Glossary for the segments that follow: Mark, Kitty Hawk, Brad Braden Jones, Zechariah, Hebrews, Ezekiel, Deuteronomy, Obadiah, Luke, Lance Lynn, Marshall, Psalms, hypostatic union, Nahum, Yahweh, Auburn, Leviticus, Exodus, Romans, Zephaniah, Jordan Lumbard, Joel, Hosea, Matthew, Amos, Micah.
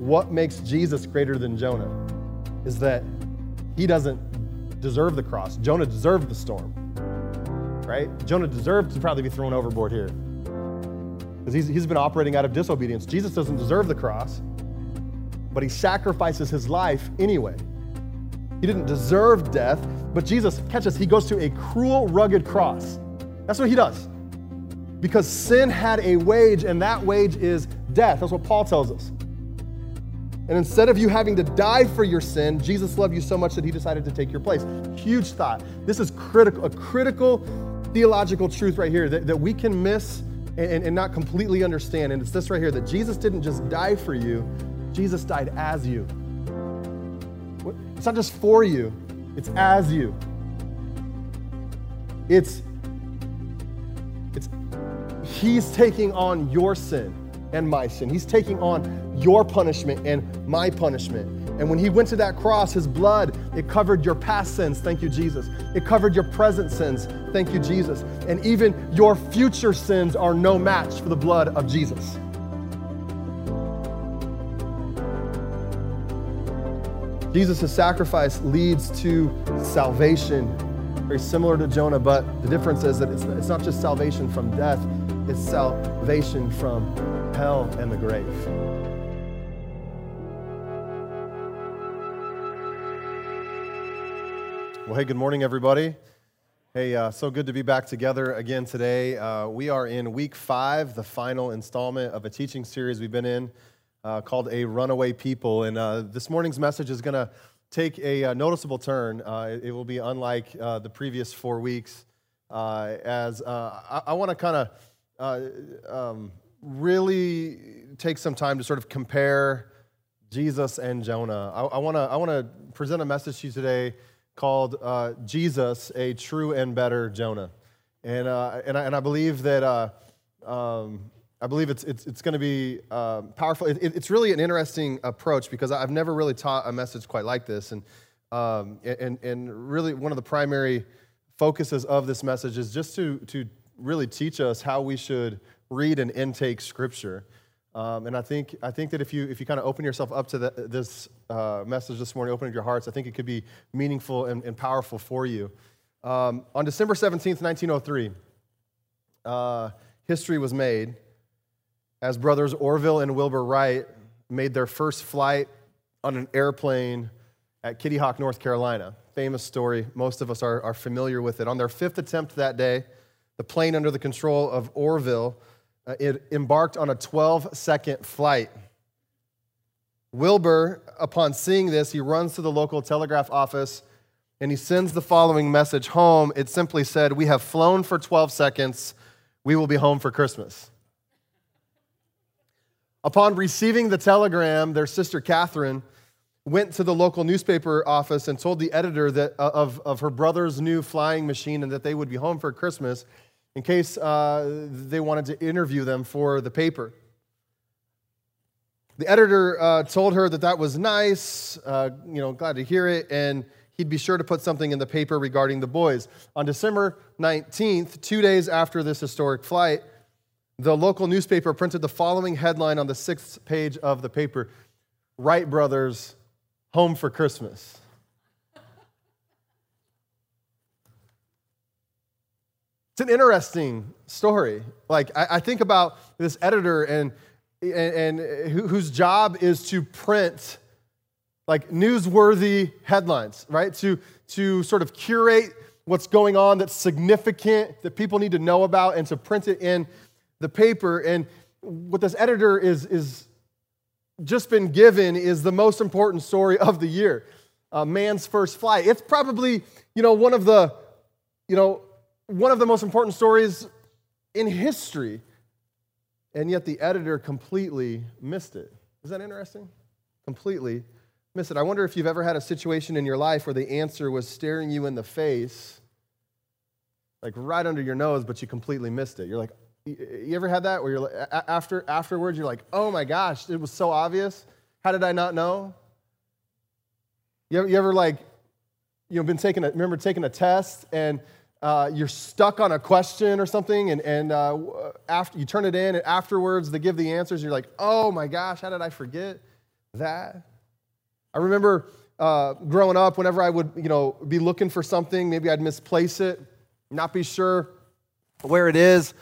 what makes Jesus greater than Jonah is that he doesn't deserve the cross. Jonah deserved the storm, right? Jonah deserved to probably be thrown overboard here because he's been operating out of disobedience. Jesus doesn't deserve the cross, but he sacrifices his life anyway. He didn't deserve death, but Jesus, catch this, he goes to a cruel, rugged cross. That's what he does. Because sin had a wage, and that wage is death. That's what Paul tells us. And instead of you having to die for your sin, Jesus loved you so much that he decided to take your place. Huge thought. This is critical, a critical theological truth right here that we can miss and not completely understand. And it's this right here, that Jesus didn't just die for you, Jesus died as you. It's not just for you, it's as you. He's taking on your sin and my sin. He's taking on your punishment and my punishment. And when he went to that cross, his blood, it covered your past sins, thank you, Jesus. It covered your present sins, thank you, Jesus. And even your future sins are no match for the blood of Jesus. Jesus' sacrifice leads to salvation, very similar to Jonah, but the difference is that it's not just salvation from death, it's salvation from hell and the grave. Well, hey, good morning, everybody. Hey, so good to be back together again today. We are in week 5, the final installment of a teaching series we've been in called A Runaway People. And this morning's message is going to take a noticeable turn. It will be unlike the previous 4 weeks as I want to kind of really take some time to sort of compare Jesus and Jonah. I want to present a message to you today called Jesus, a True and Better Jonah, and I believe that I believe it's going to be powerful. It's really an interesting approach because I've never really taught a message quite like this, and really one of the primary focuses of this message is just to really teach us how we should read and intake Scripture, and I think that if you kind of open yourself up to this message this morning, open up your hearts, I think it could be meaningful and powerful for you. On December 17th, 1903, history was made as brothers Orville and Wilbur Wright made their first flight on an airplane at Kitty Hawk, North Carolina. Famous story, most of us are familiar with it. On their 5th attempt that day, the plane under the control of Orville, it embarked on a 12-second flight. Wilbur, upon seeing this, he runs to the local telegraph office, and he sends the following message home. It simply said, "We have flown for 12 seconds. We will be home for Christmas." Upon receiving the telegram, their sister Catherine went to the local newspaper office and told the editor that of her brother's new flying machine and that they would be home for Christmas, in case they wanted to interview them for the paper. The editor told her that was nice, glad to hear it, and he'd be sure to put something in the paper regarding the boys. On December 19th, 2 days after this historic flight, the local newspaper printed the following headline on the 6th page of the paper: "Wright Brothers, home for Christmas." It's an interesting story. Like, I think about this editor and whose job is to print like newsworthy headlines, right? To sort of curate what's going on that's significant, that people need to know about, and to print it in the paper. And what this editor is just been given is the most important story of the year, man's first flight. It's probably, one of the most important stories in history, and yet the editor completely missed it. Is that interesting? Completely missed it. I wonder if you've ever had a situation in your life where the answer was staring you in the face, like right under your nose, but you completely missed it. You're like, you ever had that where you're like, afterwards you're like, oh my gosh, it was so obvious. How did I not know? You ever like, been taking a test and you're stuck on a question or something, and after you turn it in, and afterwards they give the answers, and you're like, oh my gosh, how did I forget? that. I remember growing up, whenever I would, be looking for something, maybe I'd misplace it, not be sure where it is.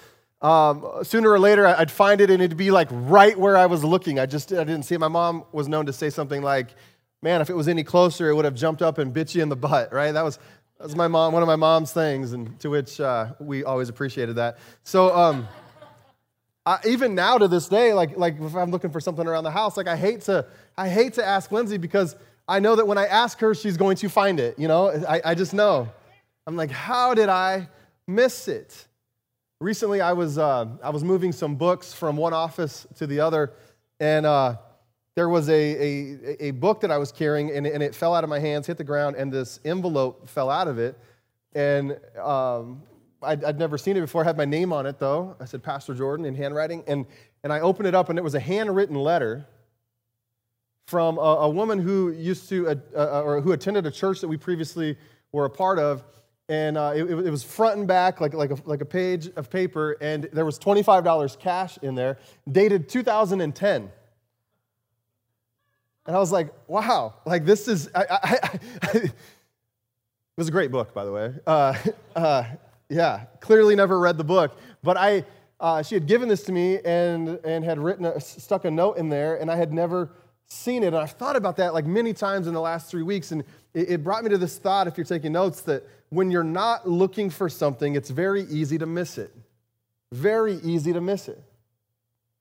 Sooner or later, I'd find it, and it'd be like right where I was looking. I didn't see it. My mom was known to say something like, "Man, if it was any closer, it would have jumped up and bit you in the butt," right? That was my mom, one of my mom's things, and to which we always appreciated that. So even now to this day, like if I'm looking for something around the house, like I hate to ask Lindsay, because I know that when I ask her, she's going to find it. I just know. I'm like, how did I miss it? Recently, I was moving some books from one office to the other, and there was a book that I was carrying, and it fell out of my hands, hit the ground, and this envelope fell out of it. And I'd never seen it before. I had my name on it, though. I said, Pastor Jordan, in handwriting. And I opened it up, and it was a handwritten letter from a woman who used to, or who attended a church that we previously were a part of. And it was front and back, like a page of paper, and there was $25 cash in there, dated 2010. And I was like, wow, this is, it was a great book, by the way. Yeah, clearly never read the book. But she had given this to me and had stuck a note in there, and I had never seen it. And I've thought about that many times in the last 3 weeks, and it brought me to this thought, if you're taking notes, that when you're not looking for something, it's very easy to miss it. Very easy to miss it.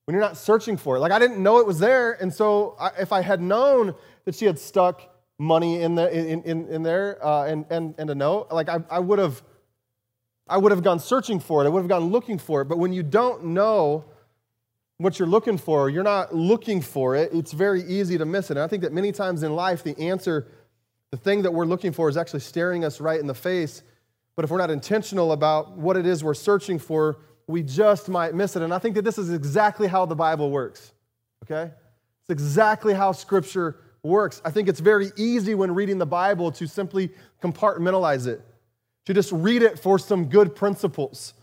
When you're not searching for it. I didn't know it was there, and so if I had known that she had stuck money in there and a note, I would have gone searching for it. I would have gone looking for it. But when you don't know what you're looking for, you're not looking for it, it's very easy to miss it. And I think that many times in life, the answer, the thing that we're looking for is actually staring us right in the face. But if we're not intentional about what it is we're searching for, we just might miss it. And I think that this is exactly how the Bible works, okay? It's exactly how Scripture works. I think it's very easy when reading the Bible to simply compartmentalize it, to just read it for some good principles,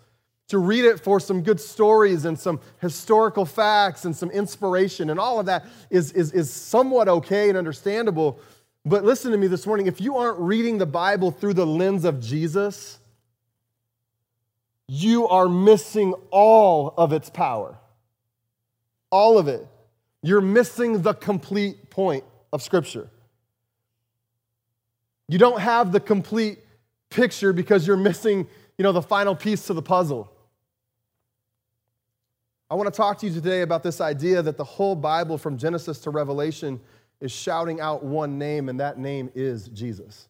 to read it for some good stories and some historical facts and some inspiration, and all of that is somewhat okay and understandable. But listen to me this morning, if you aren't reading the Bible through the lens of Jesus, you are missing all of its power. All of it. You're missing the complete point of Scripture. You don't have the complete picture because you're missing, the final piece to the puzzle. I want to talk to you today about this idea that the whole Bible from Genesis to Revelation is shouting out one name, and that name is Jesus.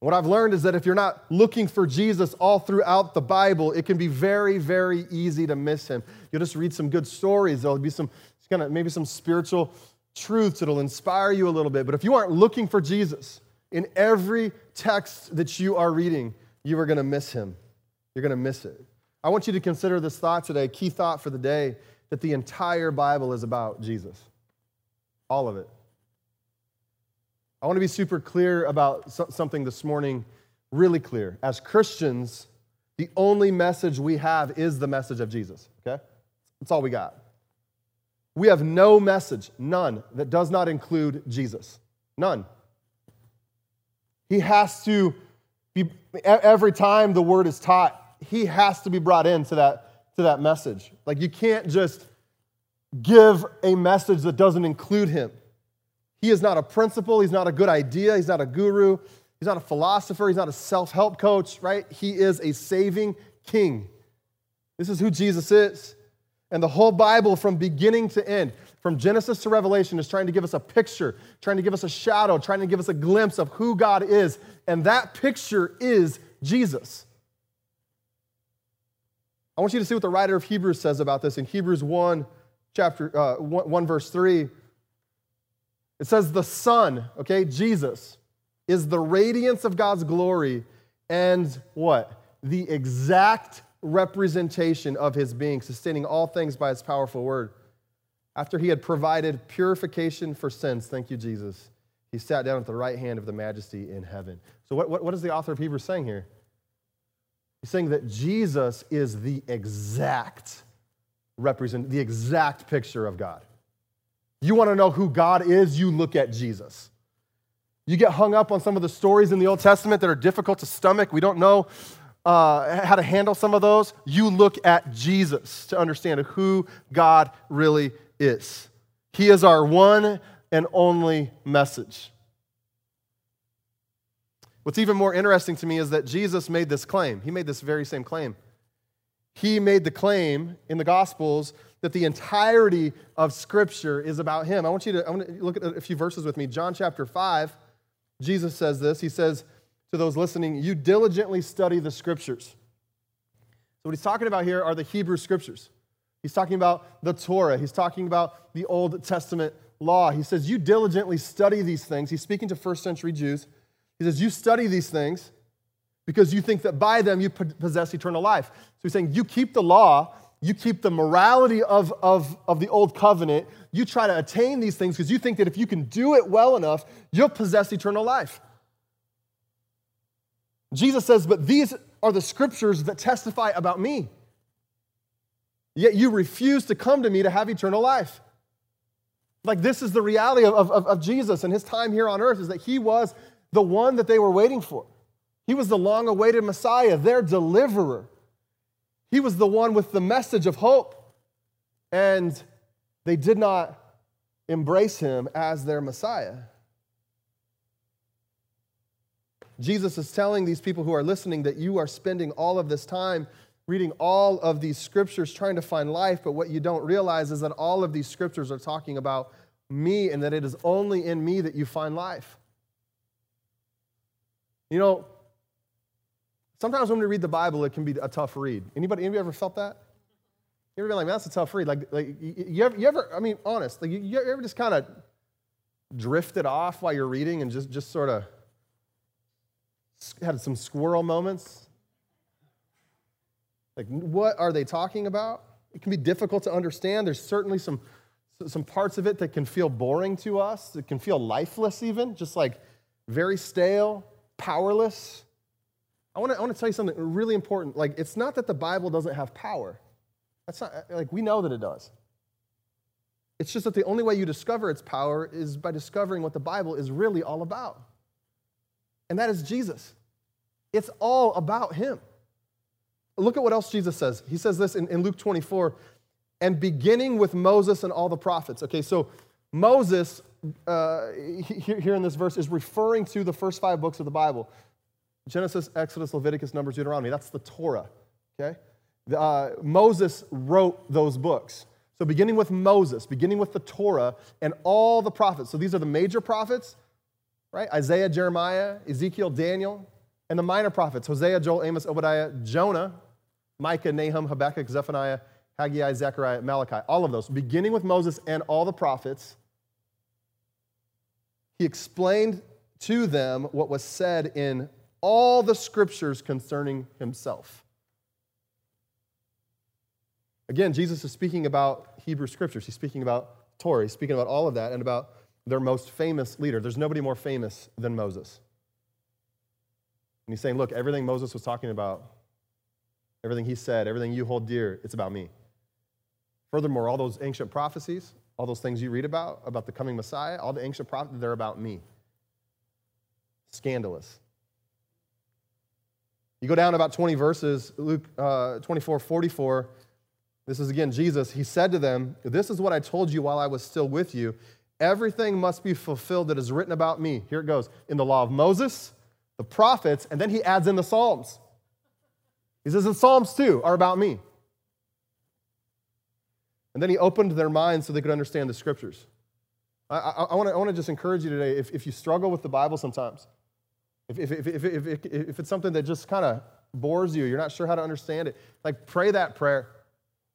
What I've learned is that if you're not looking for Jesus all throughout the Bible, it can be very, very easy to miss him. You'll just read some good stories. There'll be maybe some spiritual truths that'll inspire you a little bit. But if you aren't looking for Jesus in every text that you are reading, you are going to miss him. You're going to miss it. I want you to consider this thought today, key thought for the day, that the entire Bible is about Jesus. All of it. I want to be super clear about something this morning, really clear. As Christians, the only message we have is the message of Jesus, okay? That's all we got. We have no message, none, that does not include Jesus. None. He has to be, every time the word is taught, he has to be brought into that message. You can't just give a message that doesn't include him. He is not a principle. He's not a good idea. He's not a guru. He's not a philosopher. He's not a self-help coach, right? He is a saving king. This is who Jesus is. And the whole Bible from beginning to end, from Genesis to Revelation, is trying to give us a picture, trying to give us a shadow, trying to give us a glimpse of who God is. And that picture is Jesus. I want you to see what the writer of Hebrews says about this in Hebrews 1. Chapter 1, verse 3, it says the Son, okay, Jesus, is the radiance of God's glory and what? The exact representation of his being, sustaining all things by his powerful word. After he had provided purification for sins, thank you, Jesus, he sat down at the right hand of the majesty in heaven. So what is the author of Hebrews saying here? He's saying that Jesus is the exact picture of God. You want to know who God is? You look at Jesus. You get hung up on some of the stories in the Old Testament that are difficult to stomach. We don't know how to handle some of those. You look at Jesus to understand who God really is. He is our one and only message. What's even more interesting to me is that Jesus made this claim. He made this very same claim. He made the claim in the Gospels that the entirety of Scripture is about him. I want you to look at a few verses with me. John chapter 5, Jesus says this. He says to those listening, you diligently study the Scriptures. So what he's talking about here are the Hebrew Scriptures. He's talking about the Torah. He's talking about the Old Testament law. He says, you diligently study these things. He's speaking to first century Jews. He says, you study these things because you think that by them you possess eternal life. So he's saying, you keep the law, you keep the morality of the old covenant, you try to attain these things because you think that if you can do it well enough, you'll possess eternal life. Jesus says, but these are the scriptures that testify about me. Yet you refuse to come to me to have eternal life. Like, this is the reality of Jesus and his time here on earth, is that he was the one that they were waiting for. He was the long-awaited Messiah, their deliverer. He was the one with the message of hope. And they did not embrace him as their Messiah. Jesus is telling these people who are listening that you are spending all of this time reading all of these scriptures trying to find life, but what you don't realize is that all of these scriptures are talking about me and that it is only in me that you find life. You know, sometimes when we read the Bible, it can be a tough read. Anybody ever felt that? You ever been like, man, that's a tough read? You ever just kind of drifted off while you're reading and just sort of had some squirrel moments? Like, what are they talking about? It can be difficult to understand. There's certainly some parts of it that can feel boring to us. It can feel lifeless even, just like very stale, powerless. I want to tell you something really important. Like, it's not that the Bible doesn't have power. That's not, like, we know that it does. It's just that the only way you discover its power is by discovering what the Bible is really all about. And that is Jesus. It's all about him. Look at what else Jesus says. He says this in Luke 24, and beginning with Moses and all the prophets. Okay, so Moses, here in this verse, is referring to the first 5 books of the Bible. Genesis, Exodus, Leviticus, Numbers, Deuteronomy. That's the Torah, okay? Moses wrote those books. So beginning with Moses, beginning with the Torah, and all the prophets. So these are the major prophets, right? Isaiah, Jeremiah, Ezekiel, Daniel, and the minor prophets. Hosea, Joel, Amos, Obadiah, Jonah, Micah, Nahum, Habakkuk, Zephaniah, Haggai, Zechariah, Malachi. All of those. Beginning with Moses and all the prophets, he explained to them what was said in all the scriptures concerning himself. Again, Jesus is speaking about Hebrew scriptures. He's speaking about Torah. He's speaking about all of that and about their most famous leader. There's nobody more famous than Moses. And he's saying, look, everything Moses was talking about, everything he said, everything you hold dear, it's about me. Furthermore, all those ancient prophecies, all those things you read about the coming Messiah, all the ancient prophets, they're about me. Scandalous. You go down about 20 verses, Luke 24:44. This is again Jesus. He said to them, this is what I told you while I was still with you. Everything must be fulfilled that is written about me. Here it goes. In the law of Moses, the prophets, and then he adds in the Psalms. He says, the Psalms too are about me. And then he opened their minds so they could understand the scriptures. I want to just encourage you today, if you struggle with the Bible sometimes, if it's something that just kind of bores you, you're not sure how to understand it, like, pray that prayer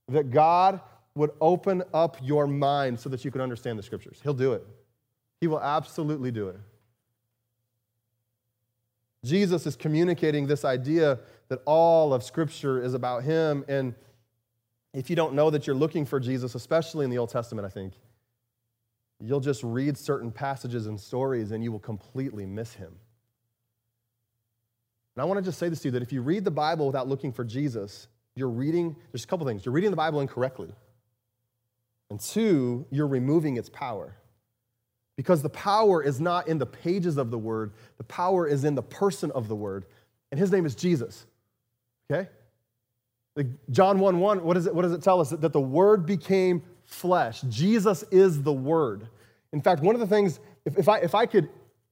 that God would open up your mind so that you can understand the scriptures. He'll do it. He will absolutely do it. Jesus is communicating this idea that all of scripture is about him, and if you don't know that you're looking for Jesus, especially in the Old Testament, I think, you'll just read certain passages and stories and you will completely miss him. And I want to just say this to you, that if you read the Bible without looking for Jesus, there's a couple things. You're reading the Bible incorrectly. And two, you're removing its power. Because the power is not in the pages of the word. The power is in the person of the word. And his name is Jesus. Okay? Like John 1:1, what does it tell us? That the word became flesh. Jesus is the word. In fact, one of the things, if I could,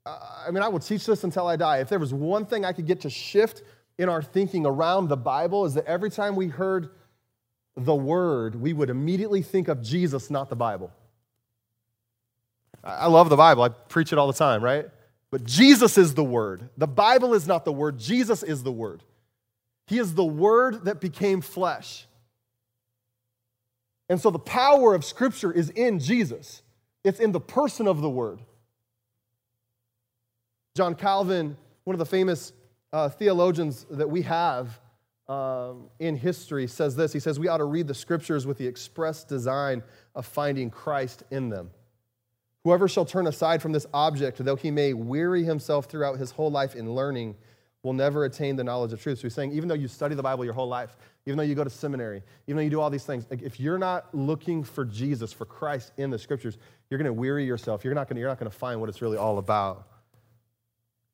I mean, I will teach this until I die. If there was one thing I could get to shift in our thinking around the Bible, is that every time we heard the word, we would immediately think of Jesus, not the Bible. I love the Bible. I preach it all the time, right? But Jesus is the word. The Bible is not the word. Jesus is the word. He is the word that became flesh. And so the power of Scripture is in Jesus. It's in the person of the word. John Calvin, one of the famous theologians that we have in history, says this. He says, we ought to read the Scriptures with the express design of finding Christ in them. Whoever shall turn aside from this object, though he may weary himself throughout his whole life in learning, will never attain the knowledge of truth. So he's saying, even though you study the Bible your whole life, even though you go to seminary, even though you do all these things, if you're not looking for Jesus, for Christ in the Scriptures, you're going to weary yourself. You're not going to find what it's really all about.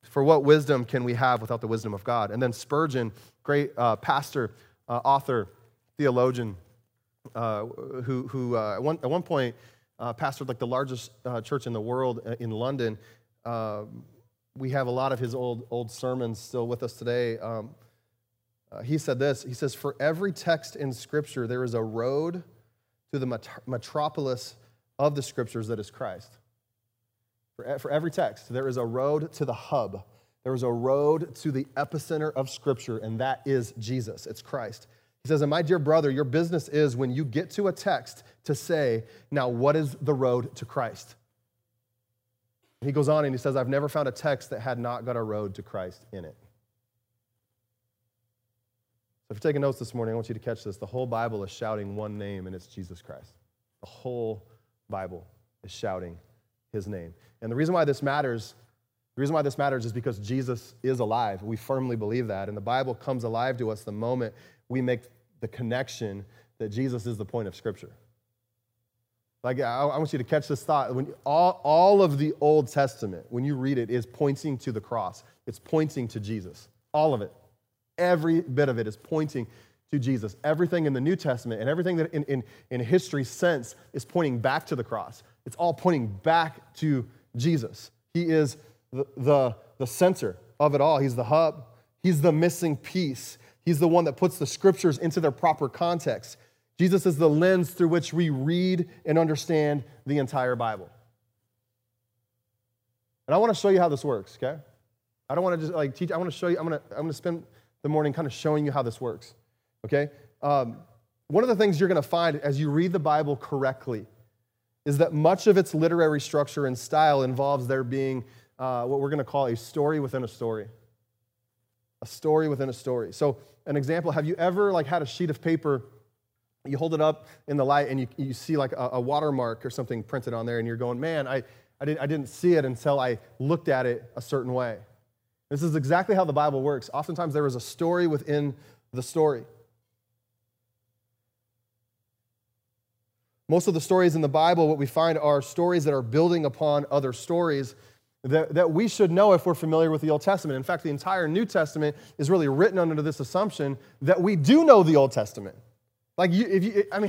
For what wisdom can we have without the wisdom of God? And then Spurgeon, great pastor, author, theologian, who at one point pastored like the largest church in the world in London. We have a lot of his old sermons still with us today. He said this. He says, for every text in Scripture, there is a road to the metropolis of the Scriptures that is Christ. For every text, there is a road to the hub. There is a road to the epicenter of Scripture, and that is Jesus. It's Christ. He says, and my dear brother, your business is when you get to a text to say, now what is the road to Christ? And he goes on and he says, I've never found a text that had not got a road to Christ in it. So if you're taking notes this morning, I want you to catch this. The whole Bible is shouting one name, and it's Jesus Christ. The whole Bible is shouting his name. And the reason why this matters is because Jesus is alive. We firmly believe that. And the Bible comes alive to us the moment we make the connection that Jesus is the point of Scripture. Like, I want you to catch this thought. When all of the Old Testament, when you read it, is pointing to the cross. It's pointing to Jesus. All of it. Every bit of it is pointing to Jesus. Everything in the New Testament and everything that in history since is pointing back to the cross. It's all pointing back to Jesus. He is the center of it all. He's the hub. He's the missing piece. He's the one that puts the Scriptures into their proper context. Jesus is the lens through which we read and understand the entire Bible. And I want to show you how this works, okay? I don't want to just like teach. I want to show you. I'm going to spend the morning kind of showing you how this works, okay? One of the things you're going to find as you read the Bible correctly is that much of its literary structure and style involves there being what we're going to call a story within a story. A story within a story. So an example, have you ever like had a sheet of paper, you hold it up in the light and you see like a watermark or something printed on there and you're going, man, I didn't see it until I looked at it a certain way. This is exactly how the Bible works. Oftentimes there is a story within the story. Most of the stories in the Bible, what we find are stories that are building upon other stories that we should know if we're familiar with the Old Testament. In fact, the entire New Testament is really written under this assumption that we do know the Old Testament. Like,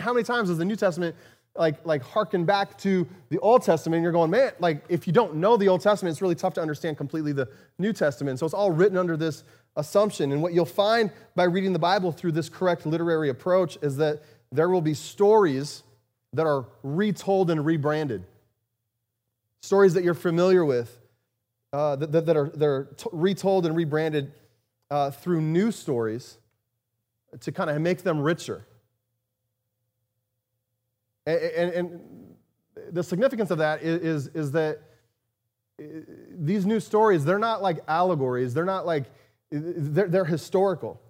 how many times does the New Testament like harken back to the Old Testament? And you're going, man, like if you don't know the Old Testament, it's really tough to understand completely the New Testament. So it's all written under this assumption. And what you'll find by reading the Bible through this correct literary approach is that there will be stories that are retold and rebranded. Stories that you're familiar with, that are retold and rebranded through new stories to kind of make them richer. And the significance of that is that these new stories, they're not like allegories. They're historical.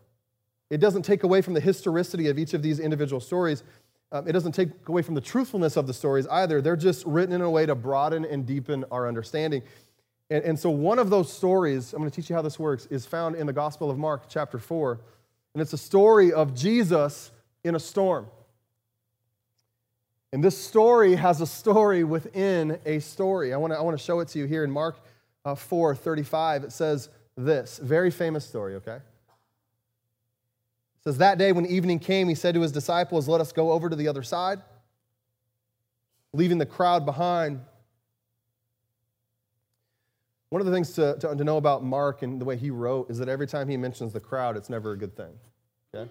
It doesn't take away from the historicity of each of these individual stories. It doesn't take away from the truthfulness of the stories either. They're just written in a way to broaden and deepen our understanding. And so one of those stories, I'm going to teach you how this works, is found in the Gospel of Mark, chapter 4. And it's a story of Jesus in a storm. And this story has a story within a story. I want to show it to you here in Mark 4:35. It says this, very famous story, okay? It says, that day when evening came, he said to his disciples, let us go over to the other side, leaving the crowd behind. One of the things to know about Mark and the way he wrote is that every time he mentions the crowd, it's never a good thing, okay?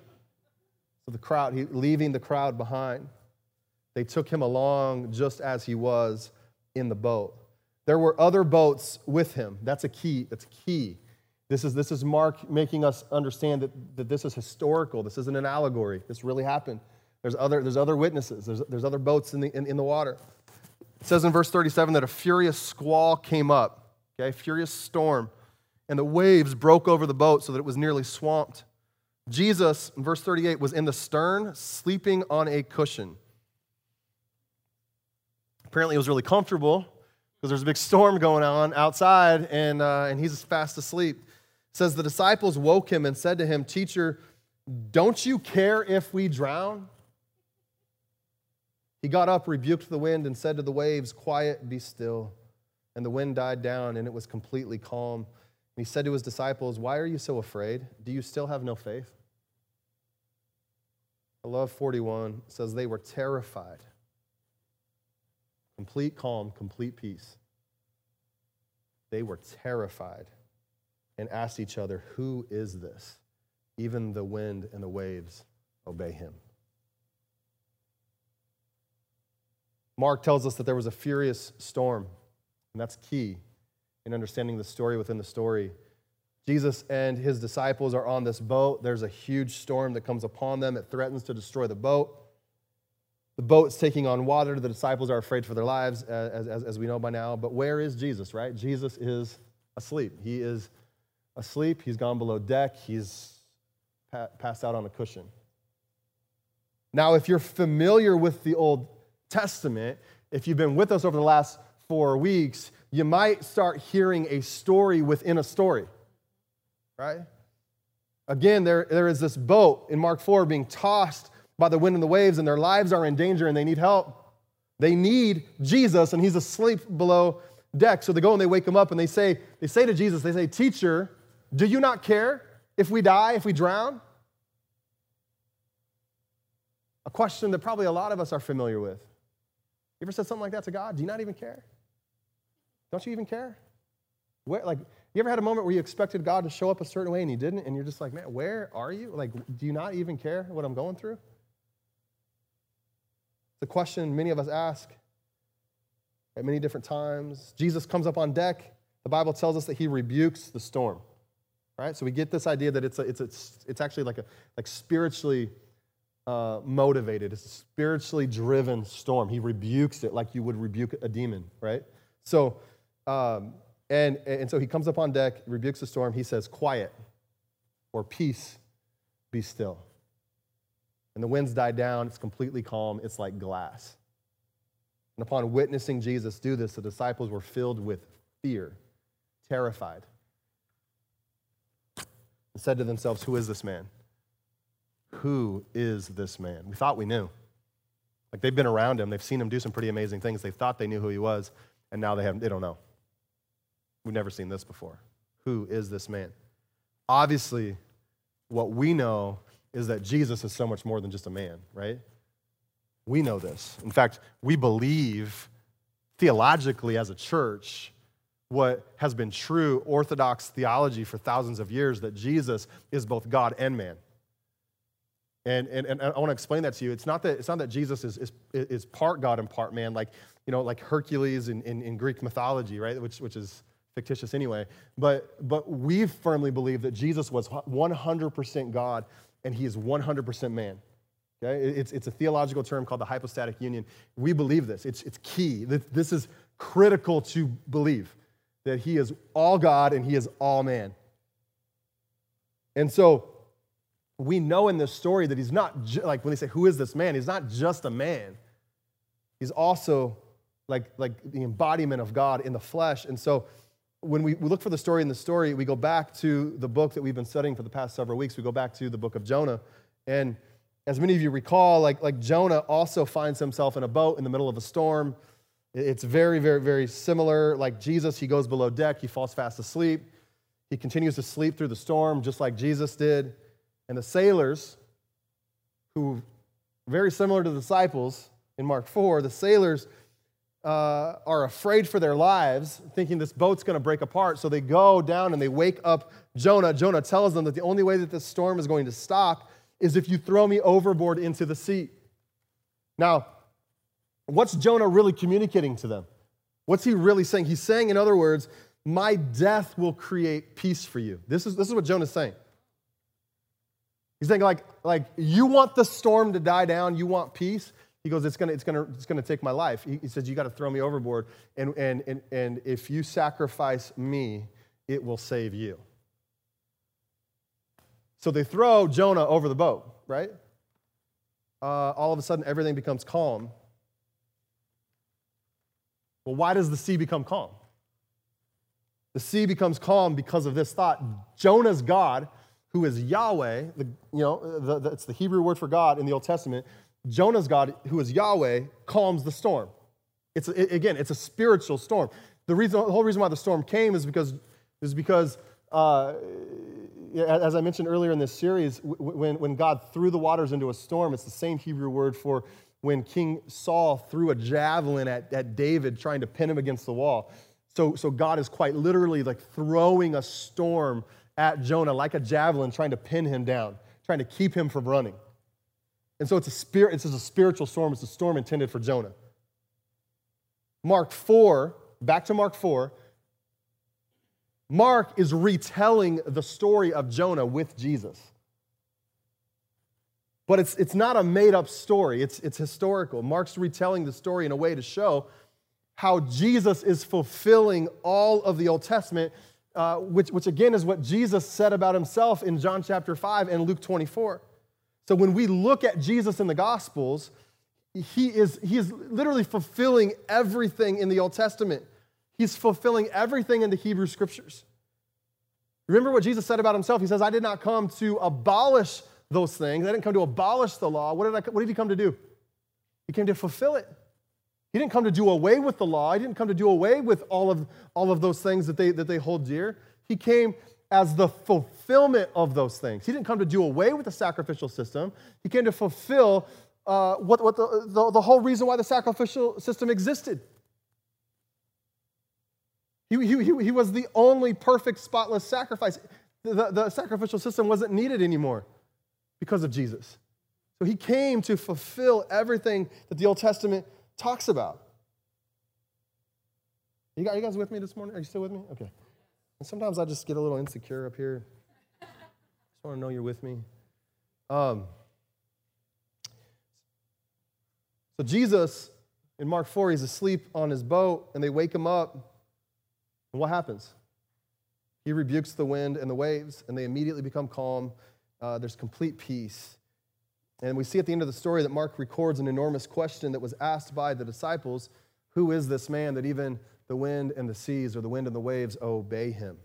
So the crowd, leaving the crowd behind. They took him along just as he was in the boat. There were other boats with him. That's a key. That's key. This is Mark making us understand that this is historical. This isn't an allegory. This really happened. There's other witnesses. There's other boats in the water. It says in verse 37 that a furious squall came up, okay, a furious storm, and the waves broke over the boat so that it was nearly swamped. Jesus, in verse 38, was in the stern, sleeping on a cushion. Apparently it was really comfortable because there's a big storm going on outside, and he's fast asleep. It says the disciples woke him and said to him, teacher, don't you care if we drown? He got up, rebuked the wind, and said to the waves, quiet, be still. And the wind died down, and it was completely calm. And he said to his disciples, why are you so afraid? Do you still have no faith? I love 41. It says they were terrified. Complete calm, complete peace. They were terrified and asked each other, who is this? Even the wind and the waves obey him. Mark tells us that there was a furious storm, and that's key in understanding the story within the story. Jesus and his disciples are on this boat. There's a huge storm that comes upon them. It threatens to destroy the boat. The boat's taking on water. The disciples are afraid for their lives, as we know by now. But where is Jesus, right? Jesus is asleep. He is asleep. He's gone below deck. He's passed out on a cushion. Now, if you're familiar with the Old Testament, if you've been with us over the last 4 weeks, you might start hearing a story within a story, right? Again, there is this boat in Mark 4 being tossed by the wind and the waves, and their lives are in danger, and they need help. They need Jesus, and he's asleep below deck. So they go and they wake him up, and they say to Jesus, they say, teacher, do you not care if we die, if we drown? A question that probably a lot of us are familiar with. You ever said something like that to God? Do you not even care? Don't you even care? You ever had a moment where you expected God to show up a certain way, and he didn't, and you're just like, man, where are you? Like, do you not even care what I'm going through? The question many of us ask at many different times. Jesus comes up on deck. The Bible tells us that he rebukes the storm, right? So we get this idea that it's actually like spiritually motivated. It's a spiritually driven storm. He rebukes it like you would rebuke a demon, right? So, so he comes up on deck, rebukes the storm. He says, quiet, or peace, be still. And the winds die down. It's completely calm. It's like glass. And upon witnessing Jesus do this, the disciples were filled with fear, terrified, and said to themselves, who is this man? Who is this man? We thought we knew. Like, they've been around him. They've seen him do some pretty amazing things. They thought they knew who he was, and now they don't know. We've never seen this before. Who is this man? Obviously, what we know is that Jesus is so much more than just a man, right? We know this. In fact, we believe theologically as a church what has been true Orthodox theology for thousands of years, that Jesus is both God and man. And I want to explain that to you. It's not that Jesus is part God and part man, like Hercules in Greek mythology, right? Which is fictitious anyway. But we firmly believe that Jesus was 100% God, and he is 100% man. Okay? It's a theological term called the hypostatic union. We believe this. It's key. This is critical to believe, that he is all God and he is all man. And so we know in this story that he's not, like when they say, who is this man? He's not just a man. He's also like the embodiment of God in the flesh. And so when we look for the story in the story, we go back to the book that we've been studying for the past several weeks. We go back to the book of Jonah, and As many of you recall, like Jonah also finds himself in a boat in the middle of a storm. It's very, very, very similar. Like Jesus, he goes below deck. He falls fast asleep. He continues to sleep through the storm just like Jesus did. And the sailors, who very similar to the disciples in Mark 4, the sailors are afraid for their lives, thinking this boat's going to break apart. So they go down and they wake up Jonah. Jonah tells them that the only way that this storm is going to stop is if you throw me overboard into the sea. Now, what's Jonah really communicating to them? What's he really saying? He's saying, in other words, my death will create peace for you. This is what Jonah's saying. He's saying, like you want the storm to die down, you want peace. He goes, it's gonna take my life. He says, you got to throw me overboard, and if you sacrifice me, it will save you. So they throw Jonah over the boat, right? All of a sudden, everything becomes calm. Well, why does the sea become calm? The sea becomes calm because of this thought. Jonah's God, who is Yahweh, it's the Hebrew word for God in the Old Testament. Jonah's God, who is Yahweh, calms the storm. It's a spiritual storm. The whole reason why the storm came is because as I mentioned earlier in this series, when God threw the waters into a storm, it's the same Hebrew word for when King Saul threw a javelin at David, trying to pin him against the wall. So God is quite literally like throwing a storm at Jonah, like a javelin, trying to pin him down, trying to keep him from running. And so it's a spiritual storm. It's a storm intended for Jonah. Mark 4, back to Mark 4, Mark is retelling the story of Jonah with Jesus. But it's not a made-up story. It's historical. Mark's retelling the story in a way to show how Jesus is fulfilling all of the Old Testament, which again is what Jesus said about himself in John chapter 5 and Luke 24. So when we look at Jesus in the Gospels, he is literally fulfilling everything in the Old Testament. He's fulfilling everything in the Hebrew Scriptures. Remember what Jesus said about himself. He says, I did not come to abolish those things. I didn't come to abolish the law. What did he come to do? He came to fulfill it. He didn't come to do away with the law. He didn't come to do away with all of those things that they hold dear. He came as the fulfillment of those things. He didn't come to do away with the sacrificial system. He came to fulfill what the whole reason why the sacrificial system existed. He was the only perfect, spotless sacrifice. The sacrificial system wasn't needed anymore because of Jesus. So he came to fulfill everything that the Old Testament talks about. Are you guys with me this morning? Are you still with me? Okay. And sometimes I just get a little insecure up here. I just want to know you're with me. So Jesus, in Mark 4, he's asleep on his boat, and they wake him up. And what happens? He rebukes the wind and the waves, and they immediately become calm. There's complete peace. And we see at the end of the story that Mark records an enormous question that was asked by the disciples, who is this man that even the wind and the seas, or the wind and the waves, obey him?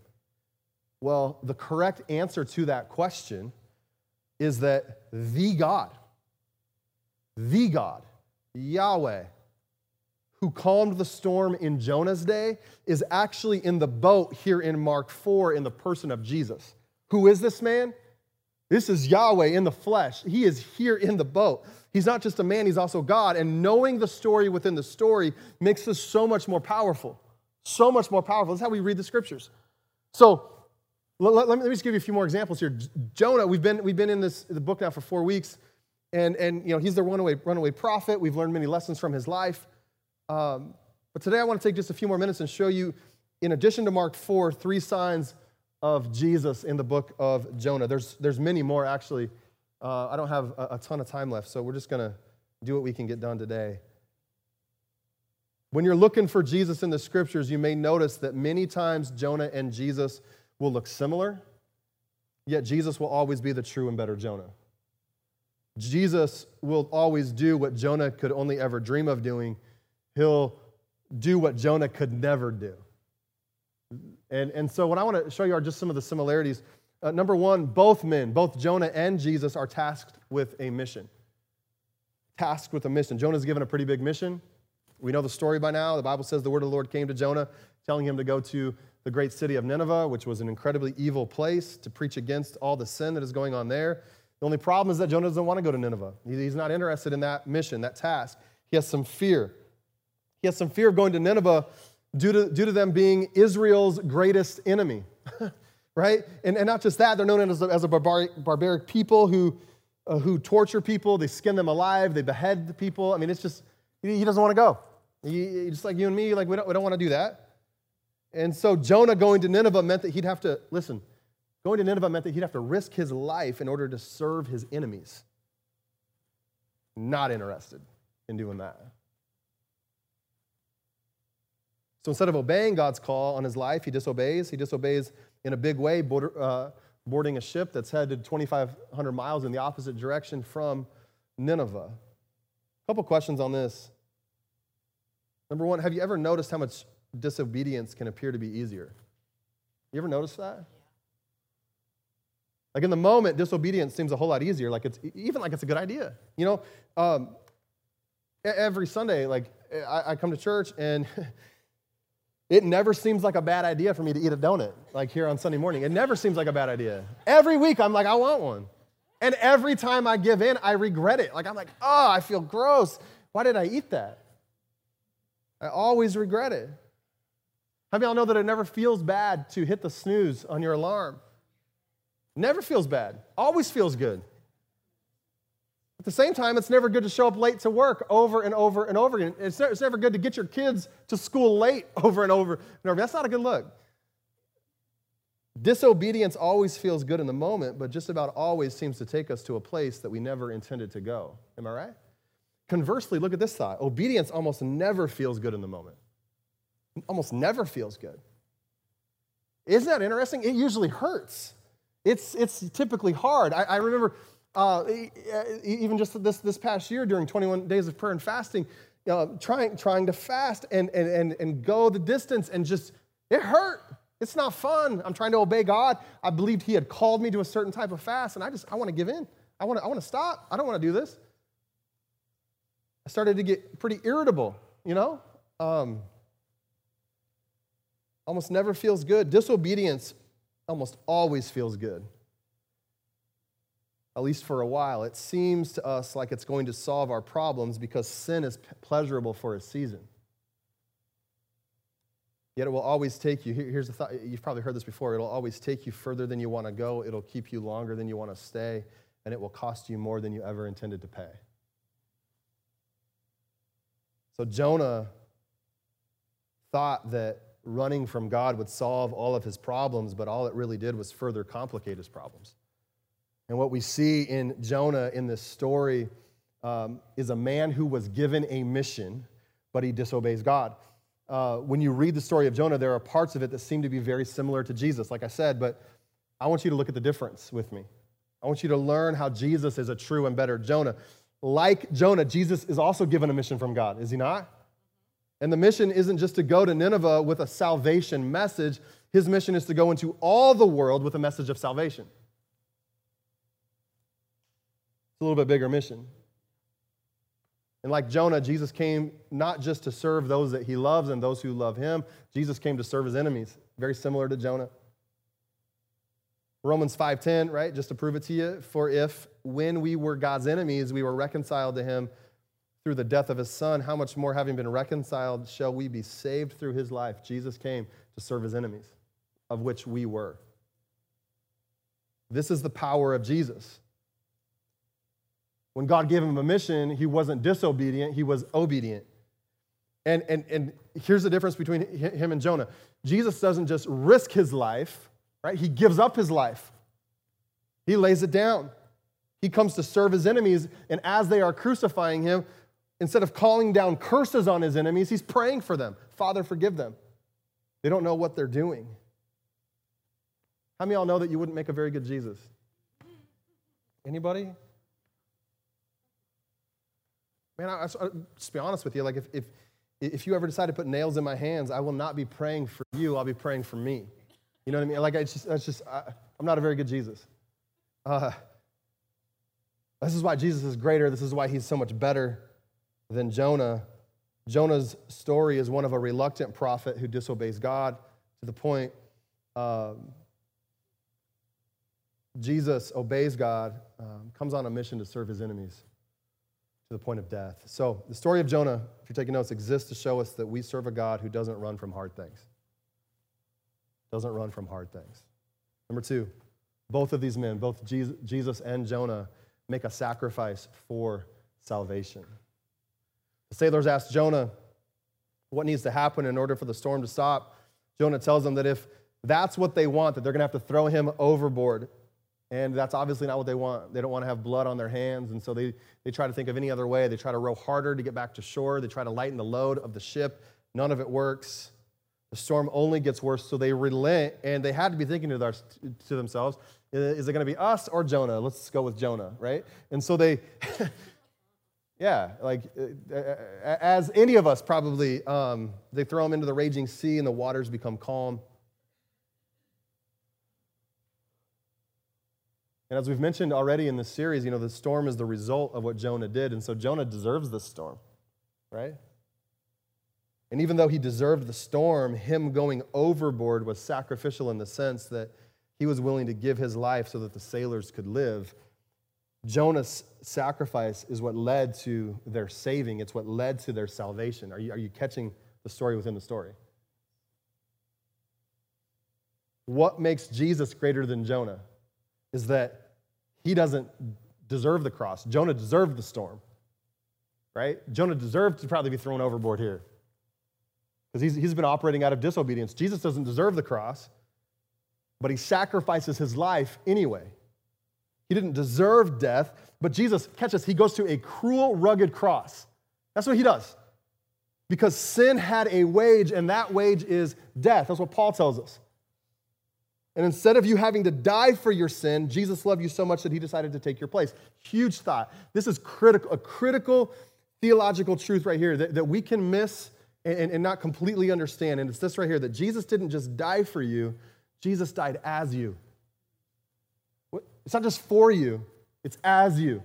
Well, the correct answer to that question is that the God, Yahweh, who calmed the storm in Jonah's day, is actually in the boat here in Mark 4 in the person of Jesus. Who is this man? This is Yahweh in the flesh. He is here in the boat. He's not just a man, he's also God. And knowing the story within the story makes this so much more powerful. So much more powerful. That's how we read the Scriptures. So let me just give you a few more examples here. Jonah, we've been in the book now for 4 weeks, and he's the runaway prophet. We've learned many lessons from his life. But today I want to take just a few more minutes and show you, in addition to Mark 4, 3 signs of Jesus in the book of Jonah. There's many more, actually. I don't have a ton of time left, so we're just going to do what we can get done today. When you're looking for Jesus in the Scriptures, you may notice that many times Jonah and Jesus will look similar, yet Jesus will always be the true and better Jonah. Jesus will always do what Jonah could only ever dream of doing. He'll do what Jonah could never do. And so what I want to show you are just some of the similarities. Number one, both Jonah and Jesus, are tasked with a mission. Tasked with a mission. Jonah's given a pretty big mission. We know the story by now. The Bible says the word of the Lord came to Jonah, telling him to go to the great city of Nineveh, which was an incredibly evil place, to preach against all the sin that is going on there. The only problem is that Jonah doesn't want to go to Nineveh. He's not interested in that mission, that task. He has some fear. He has some fear of going to Nineveh due to them being Israel's greatest enemy, right? And not just that, they're known as a barbaric people who torture people. They skin them alive. They behead the people. I mean, it's just, he doesn't want to go. He, just like you and me, like we don't want to do that. And so Jonah going to Nineveh meant that he'd have to, listen, going to Nineveh meant that he'd have to risk his life in order to serve his enemies. Not interested in doing that. So instead of obeying God's call on his life, he disobeys. He disobeys in a big way, boarding a ship that's headed 2,500 miles in the opposite direction from Nineveh. A couple questions on this. Number one, have you ever noticed how much disobedience can appear to be easier? You ever noticed that? Like in the moment, disobedience seems a whole lot easier. Like it's a good idea. You know, every Sunday, like I come to church and it never seems like a bad idea for me to eat a donut, like here on Sunday morning. It never seems like a bad idea. Every week, I'm like, I want one. And every time I give in, I regret it. Like, I'm like, oh, I feel gross. Why did I eat that? I always regret it. How many of y'all know that it never feels bad to hit the snooze on your alarm? Never feels bad. Always feels good. At the same time, it's never good to show up late to work over and over and over again. It's never good to get your kids to school late over and over and over. That's not a good look. Disobedience always feels good in the moment, but just about always seems to take us to a place that we never intended to go. Am I right? Conversely, look at this thought. Obedience almost never feels good in the moment. Almost never feels good. Isn't that interesting? It usually hurts. It's typically hard. I remember... even just this past year during 21 days of prayer and fasting, trying to fast and go the distance and just, it hurt. It's not fun. I'm trying to obey God. I believed he had called me to a certain type of fast, and I want to give in. I want to stop. I don't want to do this. I started to get pretty irritable, you know? Almost never feels good. Disobedience almost always feels good. At least for a while, it seems to us like it's going to solve our problems because sin is pleasurable for a season. Yet it will always take you, here's the thought, you've probably heard this before, it'll always take you further than you want to go, it'll keep you longer than you want to stay, and it will cost you more than you ever intended to pay. So Jonah thought that running from God would solve all of his problems, but all it really did was further complicate his problems. And what we see in Jonah in this story is a man who was given a mission, but he disobeys God. When you read the story of Jonah, there are parts of it that seem to be very similar to Jesus, like I said, but I want you to look at the difference with me. I want you to learn how Jesus is a true and better Jonah. Like Jonah, Jesus is also given a mission from God, is he not? And the mission isn't just to go to Nineveh with a salvation message. His mission is to go into all the world with a message of salvation. A little bit bigger mission. And like Jonah, Jesus came not just to serve those that he loves and those who love him. Jesus came to serve his enemies, very similar to Jonah. Romans 5:10, right? Just to prove it to you, for if when we were God's enemies, we were reconciled to him through the death of his son, how much more having been reconciled shall we be saved through his life? Jesus came to serve his enemies, of which we were. This is the power of Jesus. When God gave him a mission, he wasn't disobedient, he was obedient. And here's the difference between him and Jonah. Jesus doesn't just risk his life, right? He gives up his life. He lays it down. He comes to serve his enemies, and as they are crucifying him, instead of calling down curses on his enemies, he's praying for them. Father, forgive them. They don't know what they're doing. How many of y'all know that you wouldn't make a very good Jesus? Anybody? Man, I just be honest with you, like if you ever decide to put nails in my hands, I will not be praying for you, I'll be praying for me. You know what I mean? Like I'm not a very good Jesus. This is why Jesus is greater. This is why he's so much better than Jonah. Jonah's story is one of a reluctant prophet who disobeys God to the point Jesus obeys God, comes on a mission to serve his enemies to the point of death. So the story of Jonah, if you're taking notes, exists to show us that we serve a God who doesn't run from hard things. Doesn't run from hard things. Number two, both of these men, both Jesus and Jonah, make a sacrifice for salvation. The sailors asked Jonah what needs to happen in order for the storm to stop. Jonah tells them that if that's what they want, that they're going to have to throw him overboard. And that's obviously not what they want. They don't want to have blood on their hands, and so they try to think of any other way. They try to row harder to get back to shore. They try to lighten the load of the ship. None of it works. The storm only gets worse, so they relent, and they had to be thinking to themselves, is it going to be us or Jonah? Let's go with Jonah, right? And so they, as any of us probably, they throw him into the raging sea, and the waters become calm. And as we've mentioned already in this series, you know, the storm is the result of what Jonah did, and so Jonah deserves this storm, right? And even though he deserved the storm, him going overboard was sacrificial in the sense that he was willing to give his life so that the sailors could live. Jonah's sacrifice is what led to their saving. It's what led to their salvation. Are you catching the story within the story? What makes Jesus greater than Jonah is that he doesn't deserve the cross. Jonah deserved the storm, right? Jonah deserved to probably be thrown overboard here, because he's been operating out of disobedience. Jesus doesn't deserve the cross, but he sacrifices his life anyway. He didn't deserve death, but Jesus, catch us, he goes to a cruel, rugged cross. That's what he does, because sin had a wage, and that wage is death. That's what Paul tells us. And instead of you having to die for your sin, Jesus loved you so much that he decided to take your place. Huge thought. This is a critical theological truth right here that we can miss and not completely understand. And it's this right here, that Jesus didn't just die for you, Jesus died as you. It's not just for you, it's as you.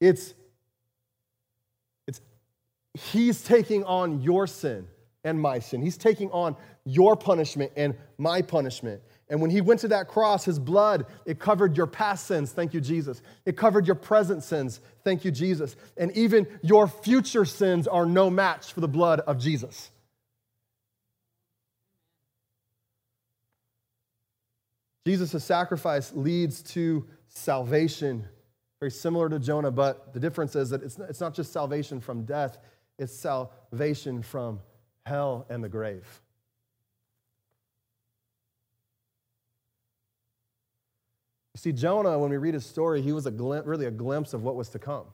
It's he's taking on your sin and my sin. He's taking on your punishment and my punishment. And when he went to that cross, his blood, it covered your past sins, thank you, Jesus. It covered your present sins, thank you, Jesus. And even your future sins are no match for the blood of Jesus. Jesus' sacrifice leads to salvation, very similar to Jonah, but the difference is that it's not just salvation from death, it's salvation from hell and the grave. You see, Jonah, when we read his story, he was really a glimpse of what was to come.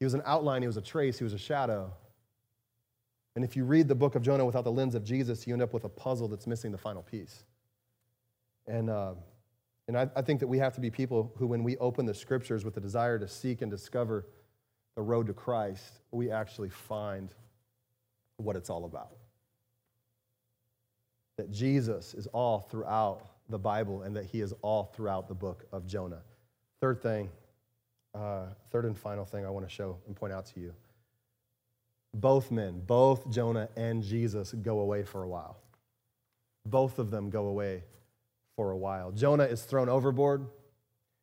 He was an outline, he was a trace, he was a shadow. And if you read the book of Jonah without the lens of Jesus, you end up with a puzzle that's missing the final piece. And I think that we have to be people who, when we open the scriptures with the desire to seek and discover the road to Christ, we actually find what it's all about. That Jesus is all throughout the Bible, and that he is all throughout the book of Jonah. Third and final thing I want to show and point out to you. Both men, both Jonah and Jesus, go away for a while. Both of them go away for a while. Jonah is thrown overboard.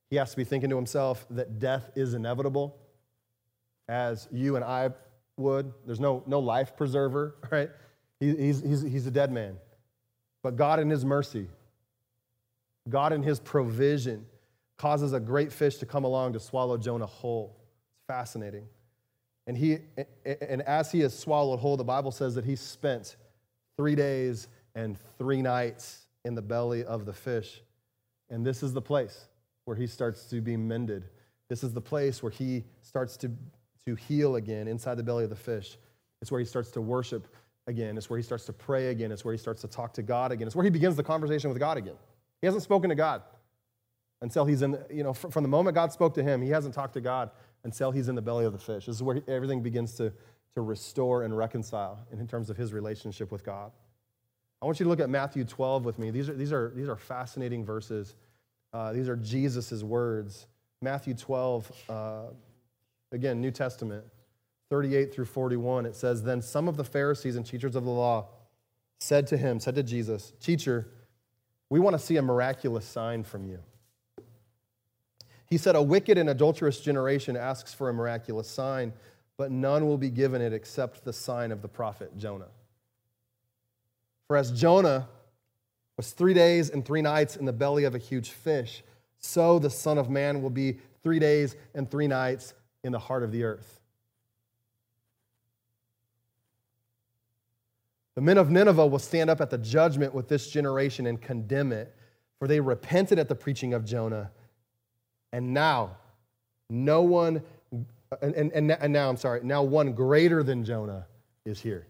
He has to be thinking to himself that death is inevitable, as you and I would. There's no life preserver, right? He's a dead man. But God in his mercy, God in his provision, causes a great fish to come along to swallow Jonah whole. It's fascinating. And as he is swallowed whole, the Bible says that he spent 3 days and 3 nights in the belly of the fish. And this is the place where he starts to be mended. This is the place where he starts to heal again inside the belly of the fish. It's where he starts to worship again. It's where he starts to pray again. It's where he starts to talk to God again. It's where he begins the conversation with God again. He hasn't spoken to God until he's in, from the moment God spoke to him, he hasn't talked to God until he's in the belly of the fish. This is where everything begins to restore and reconcile in terms of his relationship with God. I want you to look at Matthew 12 with me. These are fascinating verses. These are Jesus' words. Matthew 12, again, New Testament, 38 through 41. It says, "Then some of the Pharisees and teachers of the law said to Jesus, 'Teacher, we want to see a miraculous sign from you.' He said, 'A wicked and adulterous generation asks for a miraculous sign, but none will be given it except the sign of the prophet Jonah. For as Jonah was 3 days and 3 nights in the belly of a huge fish, so the Son of Man will be 3 days and 3 nights in the heart of the earth.' The men of Nineveh will stand up at the judgment with this generation and condemn it, for they repented at the preaching of Jonah. And now, now one greater than Jonah is here."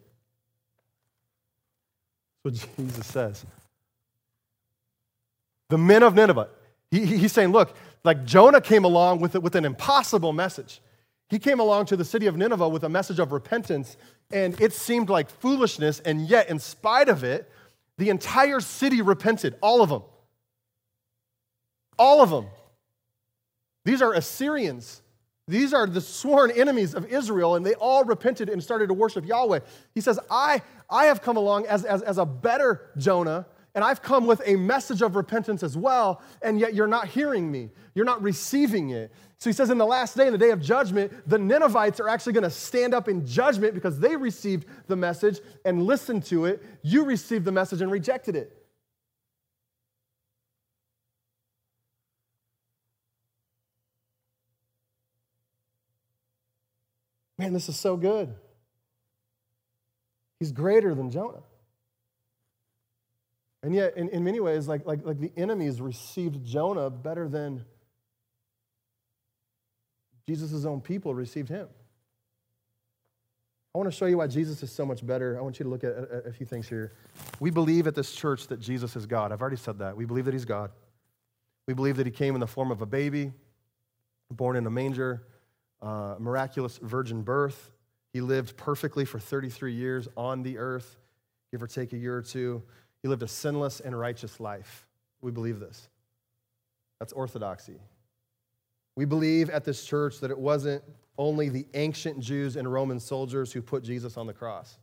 That's what Jesus says. The men of Nineveh, he's saying, look, like Jonah came along with an impossible message. He came along to the city of Nineveh with a message of repentance, and it seemed like foolishness, and yet in spite of it, the entire city repented, all of them. All of them. These are Assyrians. These are the sworn enemies of Israel, and they all repented and started to worship Yahweh. He says, I have come along as a better Jonah, and I've come with a message of repentance as well, and yet you're not hearing me. You're not receiving it. So he says in the last day, in the day of judgment, the Ninevites are actually going to stand up in judgment because they received the message and listened to it. You received the message and rejected it. Man, this is so good. He's greater than Jonah. And yet, in many ways, like the enemies received Jonah better than Jesus' own people received him. I want to show you why Jesus is so much better. I want you to look at a few things here. We believe at this church that Jesus is God. I've already said that. We believe that he's God. We believe that he came in the form of a baby, born in a manger, miraculous virgin birth. He lived perfectly for 33 years on the earth, give or take a year or two. He lived a sinless and righteous life. We believe this. That's orthodoxy. We believe at this church that it wasn't only the ancient Jews and Roman soldiers who put Jesus on the cross.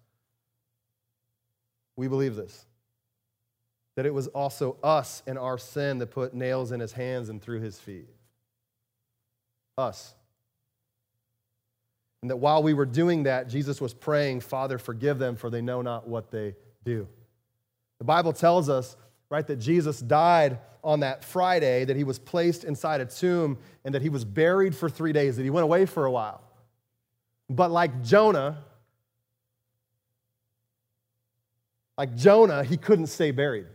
We believe this. That it was also us and our sin that put nails in his hands and through his feet. Us. And that while we were doing that, Jesus was praying, "Father, forgive them, for they know not what they do." The Bible tells us, right, that Jesus died on that Friday, that he was placed inside a tomb, and that he was buried for 3 days, that he went away for a while. But like Jonah, he couldn't stay buried.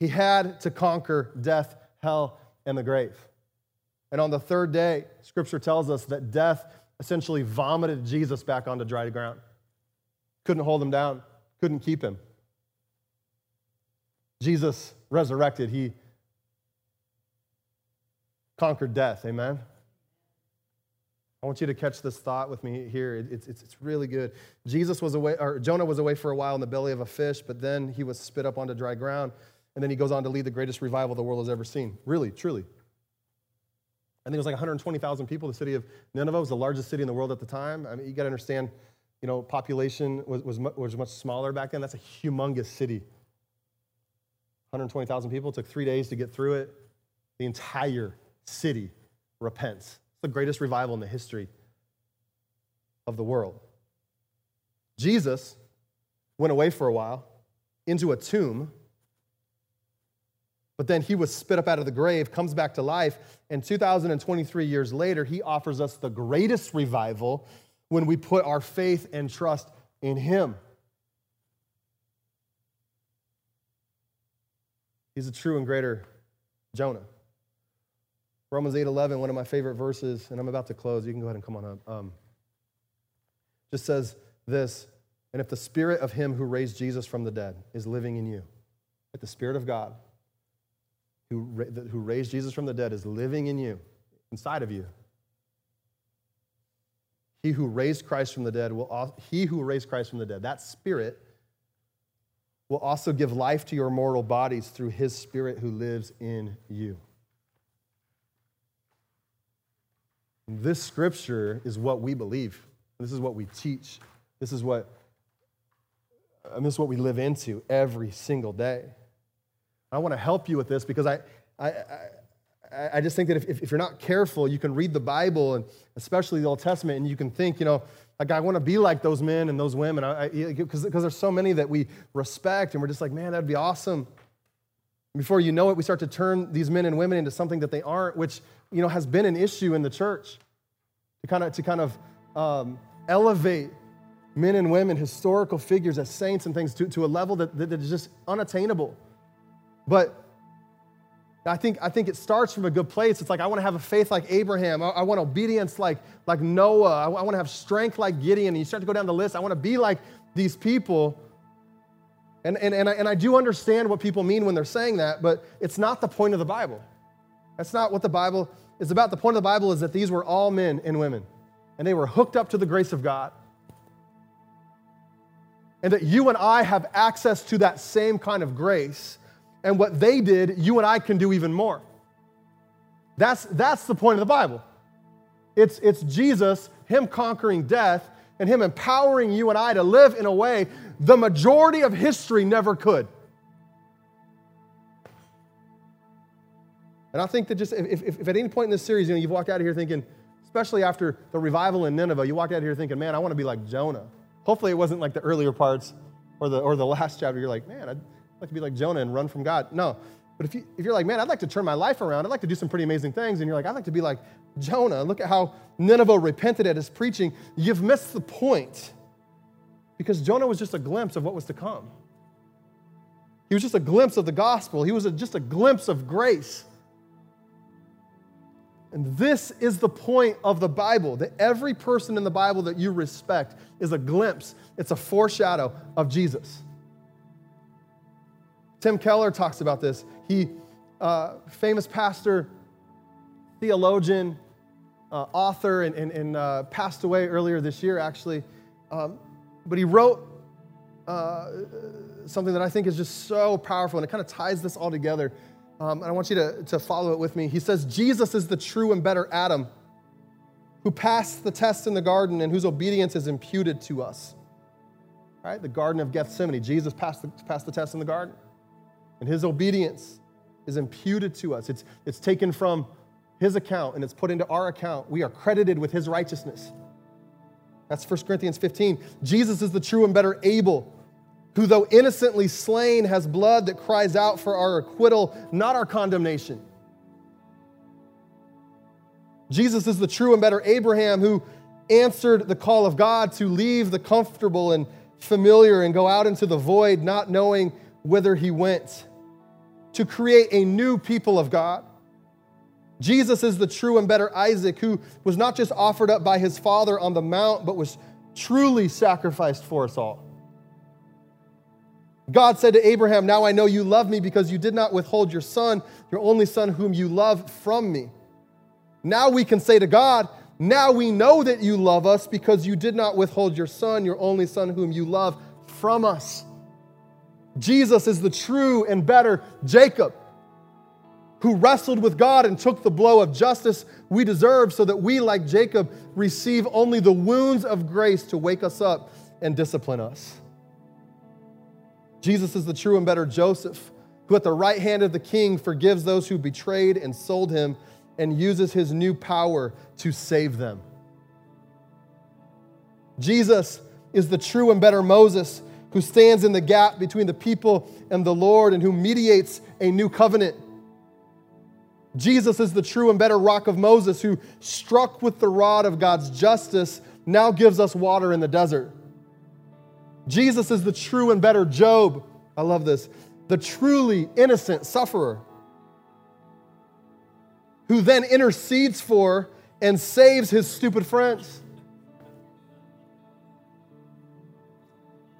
He had to conquer death, hell, and the grave. And on the third day, Scripture tells us that death essentially vomited Jesus back onto dry ground. Couldn't hold him down. Couldn't keep him. Jesus resurrected. He conquered death. Amen? I want you to catch this thought with me here. It's really good. Jonah was away for a while in the belly of a fish, but then he was spit up onto dry ground, and then he goes on to lead the greatest revival the world has ever seen. Really, truly. I think it was like 120,000 people. The city of Nineveh was the largest city in the world at the time. I mean, you got to understand, you know, population was much smaller back then. That's a humongous city. 120,000 people. It took 3 days to get through it. The entire city repents. It's the greatest revival in the history of the world. Jesus went away for a while into a tomb. But then he was spit up out of the grave, comes back to life, and 2,023 years later, he offers us the greatest revival when we put our faith and trust in him. He's a true and greater Jonah. Romans 8:11, one of my favorite verses, and I'm about to close. You can go ahead and come on up. Just says this, "And if the spirit of him who raised Jesus from the dead is living in you," if the spirit of God who raised Jesus from the dead is living in you, inside of you, He who raised Christ from the dead will, that spirit will also give life to your mortal bodies through his spirit who lives in you. This scripture is what we believe. This is what we teach. This is what, and this is what we live into every single day. I want to help you with this because I just think that if you're not careful, you can read the Bible, and especially the Old Testament, and you can think, you know, like, I want to be like those men and those women, because there's so many that we respect, and we're just like, man, that'd be awesome. Before you know it, we start to turn these men and women into something that they aren't, which, you know, has been an issue in the church, to kind of elevate men and women, historical figures as saints and things, to a level that is just unattainable. But I think it starts from a good place. It's like, I want to have a faith like Abraham. I want obedience like Noah. I want to have strength like Gideon. And you start to go down the list. I want to be like these people. And I do understand what people mean when they're saying that, but it's not the point of the Bible. That's not what the Bible is about. The point of the Bible is that these were all men and women, and they were hooked up to the grace of God, and that you and I have access to that same kind of grace. And what they did, you and I can do even more. That's the point of the Bible. It's Jesus, him conquering death, and him empowering you and I to live in a way the majority of history never could. And I think that just if at any point in this series, you know, you've walked out of here thinking, especially after the revival in Nineveh, you walked out of here thinking, man, I want to be like Jonah. Hopefully it wasn't like the earlier parts or the last chapter. You're like, man, I'd like to be like Jonah and run from God. No, but if you're like, man, I'd like to turn my life around. I'd like to do some pretty amazing things. And you're like, I'd like to be like Jonah. Look at how Nineveh repented at his preaching. You've missed the point, because Jonah was just a glimpse of what was to come. He was just a glimpse of the gospel. He was just a glimpse of grace. And this is the point of the Bible, that every person in the Bible that you respect is a glimpse. It's a foreshadow of Jesus. Tim Keller talks about this. He, famous pastor, theologian, author, and passed away earlier this year, actually. But he wrote something that I think is just so powerful, and it kind of ties this all together. And I want you to follow it with me. He says, Jesus is the true and better Adam, who passed the test in the garden and whose obedience is imputed to us. All right, the Garden of Gethsemane. Jesus passed the test in the garden, and his obedience is imputed to us. It's taken from his account, and it's put into our account. We are credited with his righteousness. That's 1 Corinthians 15. Jesus is the true and better Abel, who, though innocently slain, has blood that cries out for our acquittal, not our condemnation. Jesus is the true and better Abraham, who answered the call of God to leave the comfortable and familiar and go out into the void, not knowing whither he went, to create a new people of God. Jesus is the true and better Isaac, who was not just offered up by his father on the mount, but was truly sacrificed for us all. God said to Abraham, now I know you love me because you did not withhold your son, your only son whom you love, from me. Now we can say to God, now we know that you love us because you did not withhold your son, your only son whom you love, from us. Jesus is the true and better Jacob, who wrestled with God and took the blow of justice we deserve, so that we, like Jacob, receive only the wounds of grace to wake us up and discipline us. Jesus is the true and better Joseph, who at the right hand of the king forgives those who betrayed and sold him, and uses his new power to save them. Jesus is the true and better Moses, who stands in the gap between the people and the Lord, and who mediates a new covenant. Jesus is the true and better rock of Moses, who, struck with the rod of God's justice, now gives us water in the desert. Jesus is the true and better Job. I love this. The truly innocent sufferer, who then intercedes for and saves his stupid friends.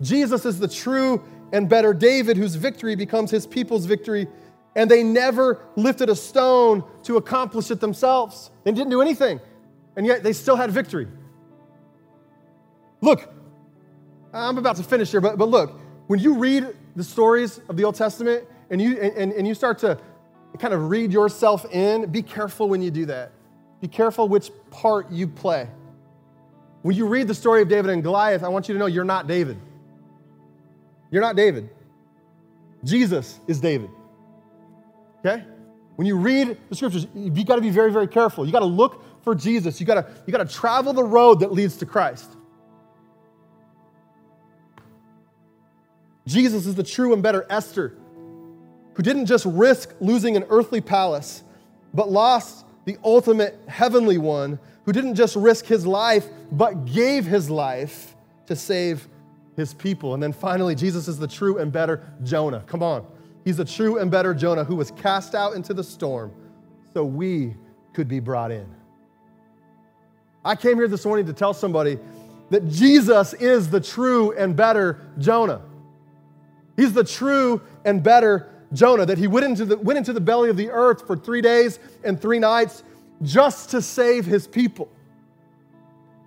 Jesus is the true and better David, whose victory becomes his people's victory, and they never lifted a stone to accomplish it themselves. They didn't do anything, and yet they still had victory. Look, I'm about to finish here, but look, when you read the stories of the Old Testament and you start to kind of read yourself in, be careful when you do that. Be careful which part you play. When you read the story of David and Goliath, I want you to know you're not David. You're not David. Jesus is David, okay? When you read the scriptures, you gotta be very, very careful. You gotta look for Jesus. You gotta travel the road that leads to Christ. Jesus is the true and better Esther, who didn't just risk losing an earthly palace, but lost the ultimate heavenly one, who didn't just risk his life, but gave his life to save his people. And then finally, Jesus is the true and better Jonah. Come on. He's the true and better Jonah who was cast out into the storm so we could be brought in. I came here this morning to tell somebody that Jesus is the true and better Jonah. He's the true and better Jonah, that he went into the belly of the earth for 3 days and 3 nights just to save his people.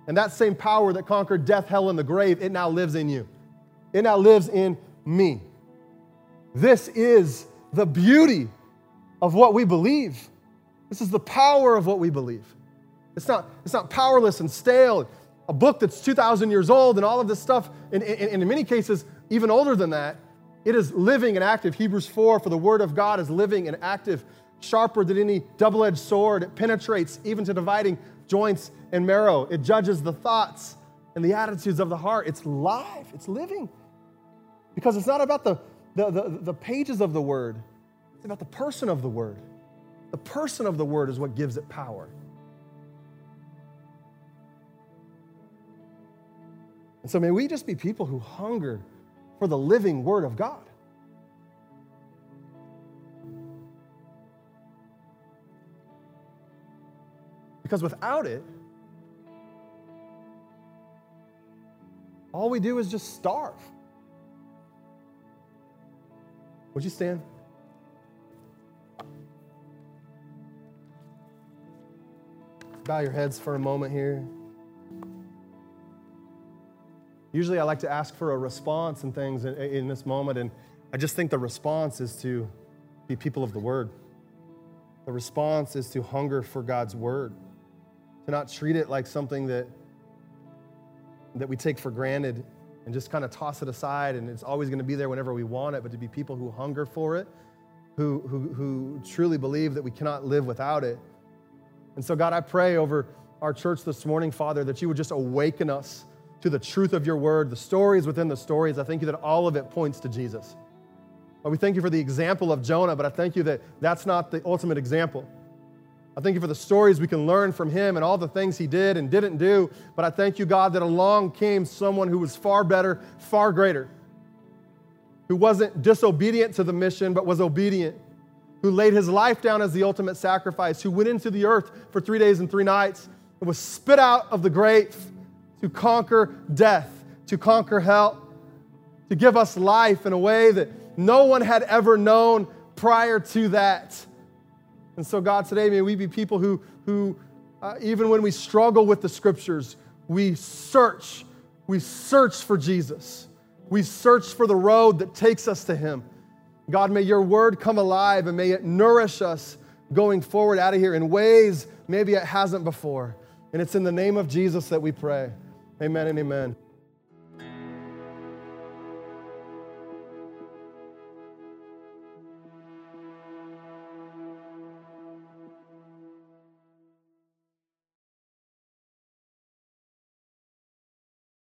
And that same power that conquered death, hell, and the grave, it now lives in you. It now lives in me. This is the beauty of what we believe. This is the power of what we believe. It's not powerless and stale, a book that's 2,000 years old and all of this stuff, and in many cases, even older than that. It is living and active. Hebrews 4, for the word of God is living and active, sharper than any double-edged sword. It penetrates even to dividing joints and marrow. It judges the thoughts and the attitudes of the heart. It's live, it's living. Because it's not about the pages of the word, it's about the person of the word. The person of the word is what gives it power. And so may we just be people who hunger for the living word of God. Because without it, all we do is just starve. Would you stand? Bow your heads for a moment here. Usually I like to ask for a response and things in this moment, and I just think the response is to be people of the word. The response is to hunger for God's word. To not treat it like something that we take for granted and just kind of toss it aside, and it's always going to be there whenever we want it, but to be people who hunger for it, who truly believe that we cannot live without it. And so, God, I pray over our church this morning, Father, that you would just awaken us to the truth of your word, the stories within the stories. I thank you that all of it points to Jesus. Well, we thank you for the example of Jonah, but I thank you that that's not the ultimate example. I thank you for the stories we can learn from him and all the things he did and didn't do. But I thank you, God, that along came someone who was far better, far greater, who wasn't disobedient to the mission, but was obedient, who laid his life down as the ultimate sacrifice, who went into the earth for 3 days and 3 nights and was spit out of the grave to conquer death, to conquer hell, to give us life in a way that no one had ever known prior to that. And so, God, today may we be people who even when we struggle with the scriptures, we search for Jesus. We search for the road that takes us to him. God, may your word come alive and may it nourish us going forward out of here in ways maybe it hasn't before. And it's in the name of Jesus that we pray. Amen and amen.